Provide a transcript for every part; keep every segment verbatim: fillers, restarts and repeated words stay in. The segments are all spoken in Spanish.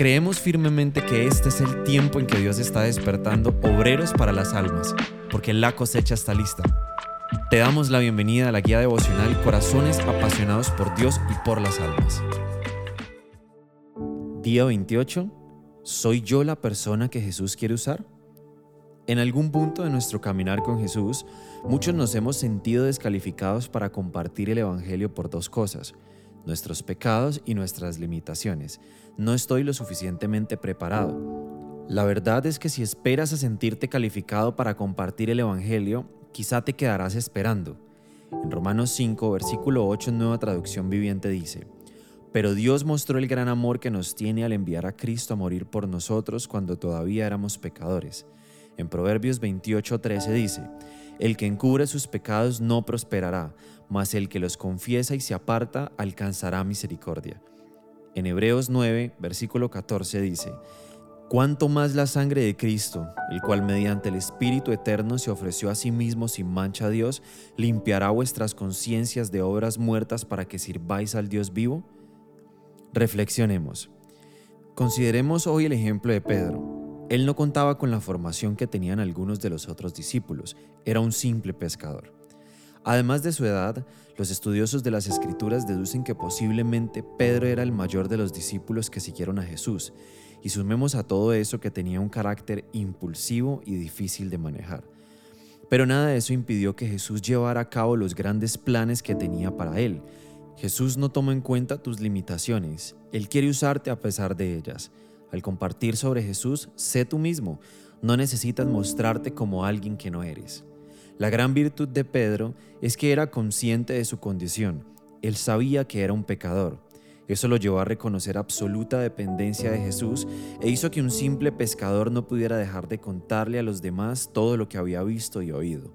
Creemos firmemente que este es el tiempo en que Dios está despertando obreros para las almas, porque la cosecha está lista. Te damos la bienvenida a la guía devocional Corazones Apasionados por Dios y por las Almas. Día veintiocho. ¿Soy yo la persona que Jesús quiere usar? En algún punto de nuestro caminar con Jesús, muchos nos hemos sentido descalificados para compartir el Evangelio por dos cosas: nuestros pecados y nuestras limitaciones. No estoy lo suficientemente preparado. La verdad es que si esperas a sentirte calificado para compartir el Evangelio, quizá te quedarás esperando. En Romanos cinco, versículo ocho, Nueva Traducción Viviente dice: "Pero Dios mostró el gran amor que nos tiene al enviar a Cristo a morir por nosotros cuando todavía éramos pecadores". En Proverbios veintiocho trece dice: "El que encubre sus pecados no prosperará, mas el que los confiesa y se aparta alcanzará misericordia". En Hebreos nueve, versículo catorce dice: "Cuánto más la sangre de Cristo, el cual mediante el Espíritu eterno se ofreció a sí mismo sin mancha a Dios, limpiará vuestras conciencias de obras muertas para que sirváis al Dios vivo". Reflexionemos. Consideremos hoy el ejemplo de Pedro. Él no contaba con la formación que tenían algunos de los otros discípulos. Era un simple pescador. Además de su edad, los estudiosos de las Escrituras deducen que posiblemente Pedro era el mayor de los discípulos que siguieron a Jesús. Y sumemos a todo eso que tenía un carácter impulsivo y difícil de manejar. Pero nada de eso impidió que Jesús llevara a cabo los grandes planes que tenía para él. Jesús no toma en cuenta tus limitaciones. Él quiere usarte a pesar de ellas. Al compartir sobre Jesús, sé tú mismo. No necesitas mostrarte como alguien que no eres. La gran virtud de Pedro es que era consciente de su condición. Él sabía que era un pecador. Eso lo llevó a reconocer absoluta dependencia de Jesús e hizo que un simple pescador no pudiera dejar de contarle a los demás todo lo que había visto y oído.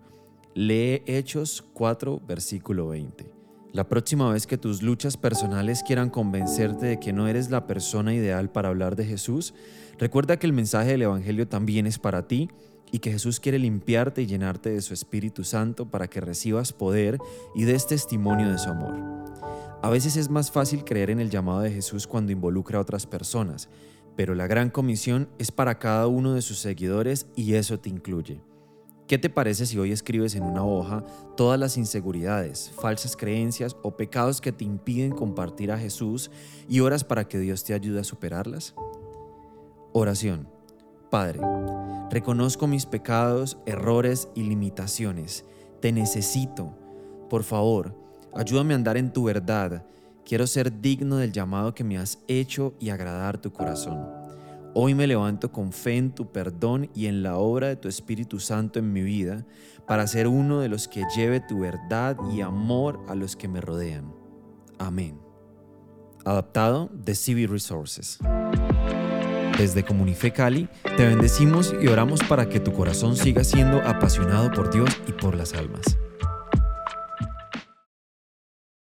Lee Hechos cuatro, versículo veinte. La próxima vez que tus luchas personales quieran convencerte de que no eres la persona ideal para hablar de Jesús, recuerda que el mensaje del Evangelio también es para ti y que Jesús quiere limpiarte y llenarte de su Espíritu Santo para que recibas poder y des testimonio de su amor. A veces es más fácil creer en el llamado de Jesús cuando involucra a otras personas, pero la gran comisión es para cada uno de sus seguidores y eso te incluye. ¿Qué te parece si hoy escribes en una hoja todas las inseguridades, falsas creencias o pecados que te impiden compartir a Jesús y oras para que Dios te ayude a superarlas? Oración. Padre, reconozco mis pecados, errores y limitaciones. Te necesito. Por favor, ayúdame a andar en tu verdad. Quiero ser digno del llamado que me has hecho y agradar tu corazón. Hoy me levanto con fe en tu perdón y en la obra de tu Espíritu Santo en mi vida para ser uno de los que lleve tu verdad y amor a los que me rodean. Amén. Adaptado de Civi Resources. Desde Comunife Cali, te bendecimos y oramos para que tu corazón siga siendo apasionado por Dios y por las almas.